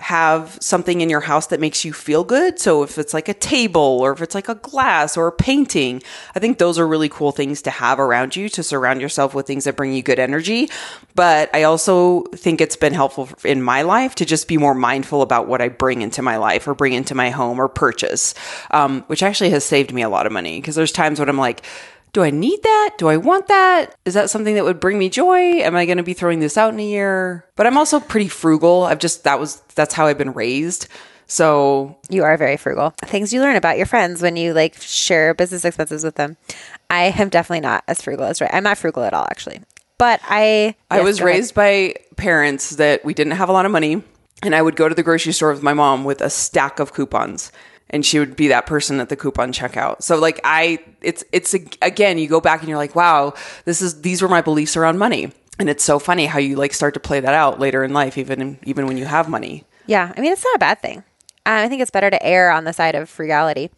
have something in your house that makes you feel good. So if it's like a table or if it's like a glass or a painting, I think those are really cool things to have around you, to surround yourself with things that bring you good energy. But I also think it's been helpful in my life to just be more mindful about what I bring into my life or bring into my home or purchase, um, which actually has saved me a lot of money because there's times when I'm like, do I need that? Do I want that? Is that something that would bring me joy? Am I going to be throwing this out in a year? But I'm also pretty frugal. I've just, that was, that's how I've been raised. So you are very frugal. Things you learn about your friends when you like share business expenses with them. I am definitely not as frugal as right. I'm not frugal at all, actually. But I, I yes, was raised by parents that we didn't have a lot of money. And I would go to the grocery store with my mom with a stack of coupons. And she would be that person at the coupon checkout. So like I, it's, it's again, you go back and you're like, wow, this is, these were my beliefs around money. And it's so funny how you like start to play that out later in life, even, even when you have money. Yeah. I mean, it's not a bad thing. Uh, I think it's better to err on the side of frugality.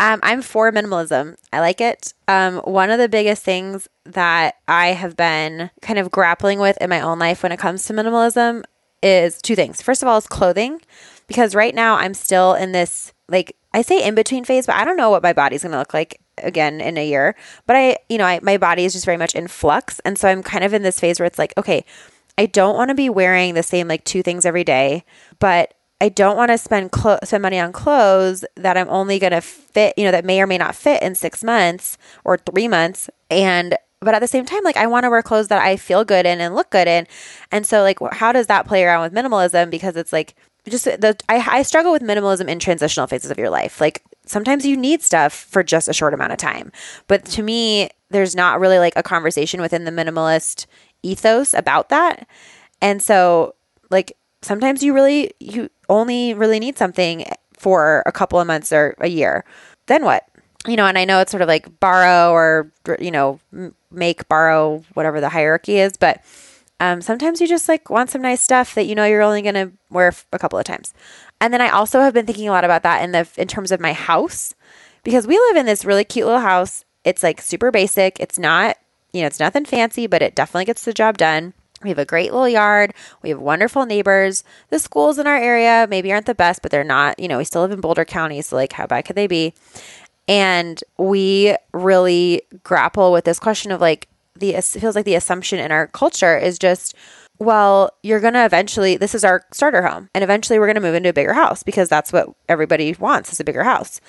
Um, I'm for minimalism. I like it. Um, one of the biggest things that I have been kind of grappling with in my own life when it comes to minimalism is two things. First of all, is clothing, because right now I'm still in this, like I say in between phase, but I don't know what my body's going to look like again in a year. But I, you know, I, my body is just very much in flux. And so I'm kind of in this phase where it's like, okay, I don't want to be wearing the same like two things every day, but I don't want to spend clo- spend money on clothes that I'm only going to fit, you know, that may or may not fit in six months or three months. And But at the same time, like I want to wear clothes that I feel good in and look good in. And so like, how does that play around with minimalism? Because it's like just the, I, I struggle with minimalism in transitional phases of your life. Like sometimes you need stuff for just a short amount of time. But to me, there's not really like a conversation within the minimalist ethos about that. And so like sometimes you really, you only really need something for a couple of months or a year. Then what? You know, and I know it's sort of like borrow or, you know, make, borrow, whatever the hierarchy is. But um, sometimes you just like want some nice stuff that, you know, you're only going to wear a couple of times. And then I also have been thinking a lot about that in the in terms of my house, because we live in this really cute little house. It's like super basic. It's not, you know, it's nothing fancy, but it definitely gets the job done. We have a great little yard. We have wonderful neighbors. The schools in our area maybe aren't the best, but they're not, you know, we still live in Boulder County. So like how bad could they be? And we really grapple with this question of like, the it feels like the assumption in our culture is just, well, you're going to eventually, this is our starter home. And eventually we're going to move into a bigger house because that's what everybody wants is a bigger house.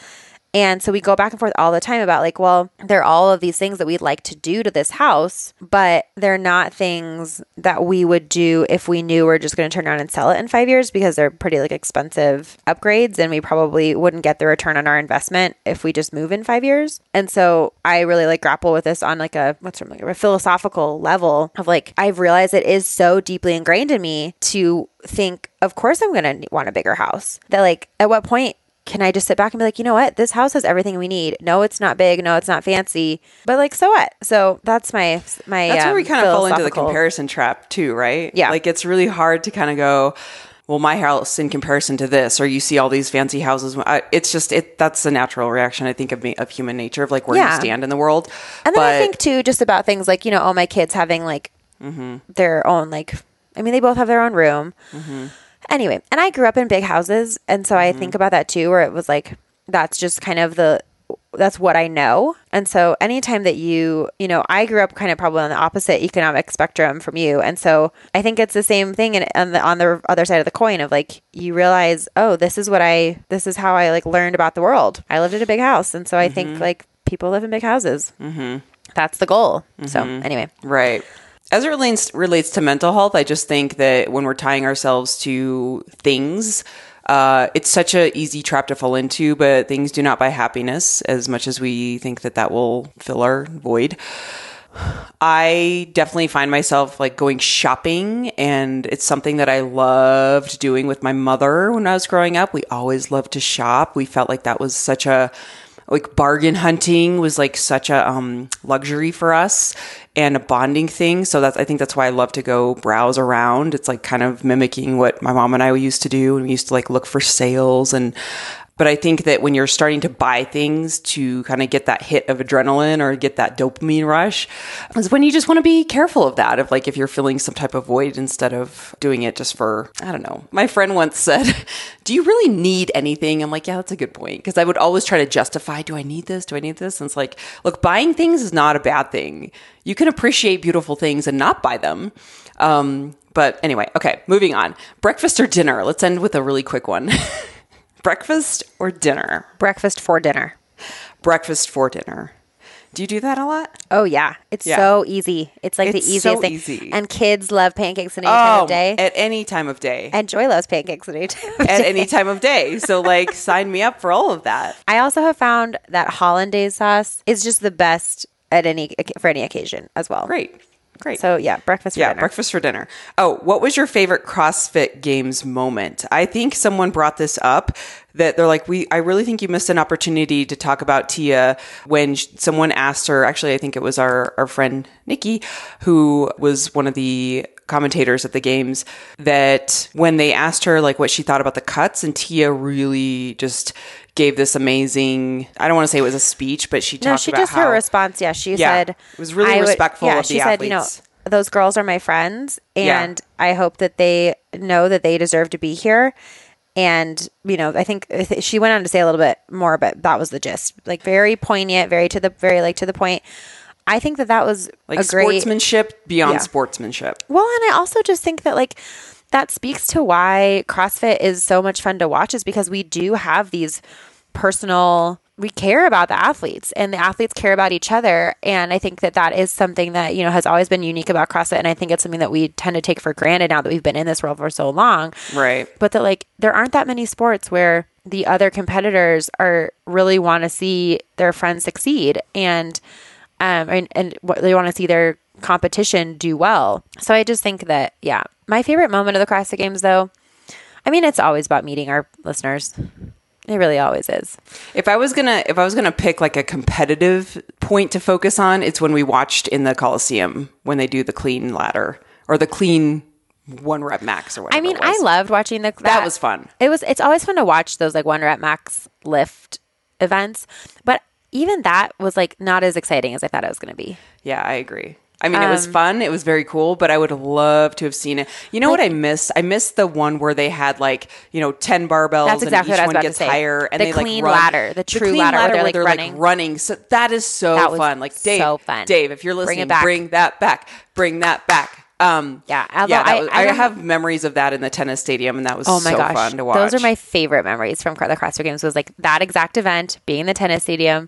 And so we go back and forth all the time about like, well, there are all of these things that we'd like to do to this house, but they're not things that we would do if we knew we're just going to turn around and sell it in five years because they're pretty like expensive upgrades and we probably wouldn't get the return on our investment if we just move in five years. And so I really like grapple with this on like a, what's from like a philosophical level of like, I've realized it is so deeply ingrained in me to think, of course I'm going to want a bigger house. That like, at what point can I just sit back and be like, you know what? This house has everything we need. No, it's not big. No, it's not fancy. But like, so what? So that's my my. That's where um, we kind of fall into the comparison trap too, right? Yeah. Like it's really hard to kind of go, well, my house in comparison to this, or you see all these fancy houses. I, it's just, it that's the natural reaction, I think, of me, of human nature, of like where yeah. you stand in the world. And then but, I think too, just about things like, you know, all my kids having like mm-hmm. their own, like, I mean, they both have their own room. Mm-hmm. Anyway, and I grew up in big houses. And so I mm-hmm. think about that too, where it was like, that's just kind of the, that's what I know. And so anytime that you, you know, I grew up kind of probably on the opposite economic spectrum from you. And so I think it's the same thing. And on the, on the other side of the coin of like, you realize, oh, this is what I, this is how I like learned about the world. I lived in a big house. And so I mm-hmm. think like people live in big houses. Mm-hmm. That's the goal. Mm-hmm. So anyway. Right. As it relates, relates to mental health, I just think that when we're tying ourselves to things, Uh, it's such an easy trap to fall into, but things do not buy happiness as much as we think that that will fill our void. I definitely find myself like going shopping, and it's something that I loved doing with my mother when I was growing up. We always loved to shop. We felt like that was such a, like bargain hunting was like such a um, luxury for us and a bonding thing. So that's, I think that's why I love to go browse around. It's like kind of mimicking what my mom and I used to do. And we used to like look for sales. And, but I think that when you're starting to buy things to kind of get that hit of adrenaline or get that dopamine rush is when you just want to be careful of that. Of like, if you're feeling some type of void instead of doing it just for, I don't know. My friend once said, do you really need anything? I'm like, yeah, that's a good point. Because I would always try to justify, do I need this? Do I need this? And it's like, look, buying things is not a bad thing. You can appreciate beautiful things and not buy them. Um, but anyway, okay, moving on. Breakfast or dinner? Let's end with a really quick one. Breakfast or dinner? Breakfast for dinner. Breakfast for dinner. Do you do that a lot? Oh, yeah. It's yeah. so easy. It's like it's the easiest so thing. Easy. And kids love pancakes at any oh, time of day. At any time of day. And Joy loves pancakes at any time of at day. At any time of day. So, like, sign me up for all of that. I also have found that hollandaise sauce is just the best at any for any occasion as well. Great. Great. So, yeah, breakfast for yeah, dinner. Yeah, breakfast for dinner. Oh, what was your favorite CrossFit Games moment? I think someone brought this up that they're like, we. I really think you missed an opportunity to talk about Tia when sh- someone asked her, actually, I think it was our, our friend Nikki, who was one of the commentators at the games, that when they asked her like what she thought about the cuts, and Tia really just gave this amazing, I don't want to say it was a speech, but she talked about No, she about just, how, her response, yeah, she yeah, said. It was really I respectful would, yeah, of the athletes. Yeah, she said, you know, those girls are my friends, and yeah. I hope that they know that they deserve to be here. And, you know, I think she went on to say a little bit more, but that was the gist. Like very poignant, very to the, very like to the point. I think that that was like a great sportsmanship beyond yeah. sportsmanship. Well, and I also just think that like that speaks to why CrossFit is so much fun to watch, is because we do have these personal, we care about the athletes and the athletes care about each other. And I think that that is something that, you know, has always been unique about CrossFit. And I think it's something that we tend to take for granted now that we've been in this world for so long. Right. But that like, there aren't that many sports where the other competitors are really want to see their friends succeed. And Um, and, and what they want to see their competition do well. So I just think that, yeah. My favorite moment of the CrossFit Games, though, I mean, it's always about meeting our listeners. It really always is. If I was gonna, if I was gonna pick like a competitive point to focus on, it's when we watched in the Coliseum when they do the clean ladder or the clean one rep max or whatever. I mean, I loved watching the that, that was fun. It was. It's always fun to watch those like one rep max lift events, but. Even that was like not as exciting as I thought it was going to be. Yeah, I agree. I mean, um, it was fun. It was very cool, but I would love to have seen it. You know like, what I missed? I missed the one where they had like, you know, ten barbells that's exactly and each what I was one gets to say. Higher. And the they clean like run. Ladder, the true the clean ladder, ladder where they're, where like, they're running. like running. So that is so that was fun. Like Dave, so fun. Dave, if you're listening, bring, it back. bring that back. Bring that back. Um, yeah, yeah that was, I, I, I have memories of that in the tennis stadium, and that was oh my so gosh. fun to watch. Those are my favorite memories from the CrossFit Games. Was like that exact event, being in the tennis stadium.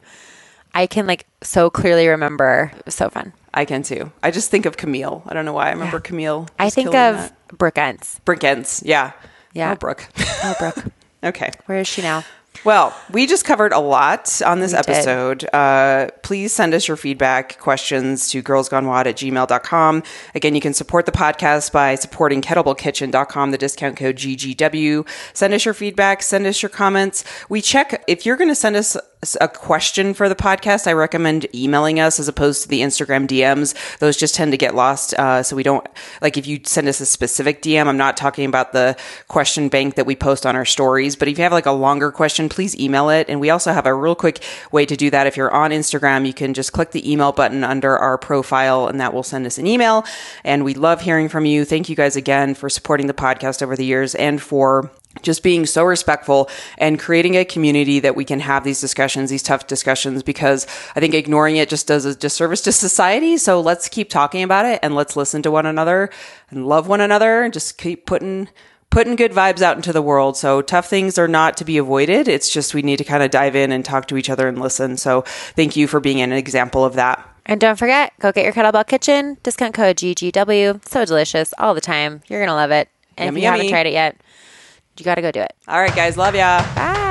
I can like so clearly remember. It was so fun. I can too. I just think of Camille. I don't know why I remember yeah. Camille. I think of that. Brooke Entz. Brooke Entz. Yeah. Yeah. Oh, Brooke. Oh, Brooke. Okay. Where is she now? Well, we just covered a lot on this we episode. Uh, please send us your feedback, questions to girls gone wod at gmail dot com. Again, you can support the podcast by supporting kettlebell kitchen dot com, the discount code G G W. Send us your feedback. Send us your comments. We check if you're going to send us a question for the podcast, I recommend emailing us as opposed to the Instagram D Ms. Those just tend to get lost. Uh, so we don't, like if you send us a specific D M, I'm not talking about the question bank that we post on our stories, but if you have like a longer question, please email it. And we also have a real quick way to do that. If you're on Instagram, you can just click the email button under our profile and that will send us an email. And we love hearing from you. Thank you guys again for supporting the podcast over the years and for just being so respectful and creating a community that we can have these discussions, these tough discussions, because I think ignoring it just does a disservice to society. So let's keep talking about it and let's listen to one another and love one another and just keep putting putting good vibes out into the world. So tough things are not to be avoided. It's just we need to kind of dive in and talk to each other and listen. So thank you for being an example of that. And don't forget, go get your Kettlebell Kitchen. Discount code G G W. So delicious all the time. You're going to love it. And yummy, if you yummy. haven't tried it yet, you got to go do it. All right, guys. Love ya. Bye.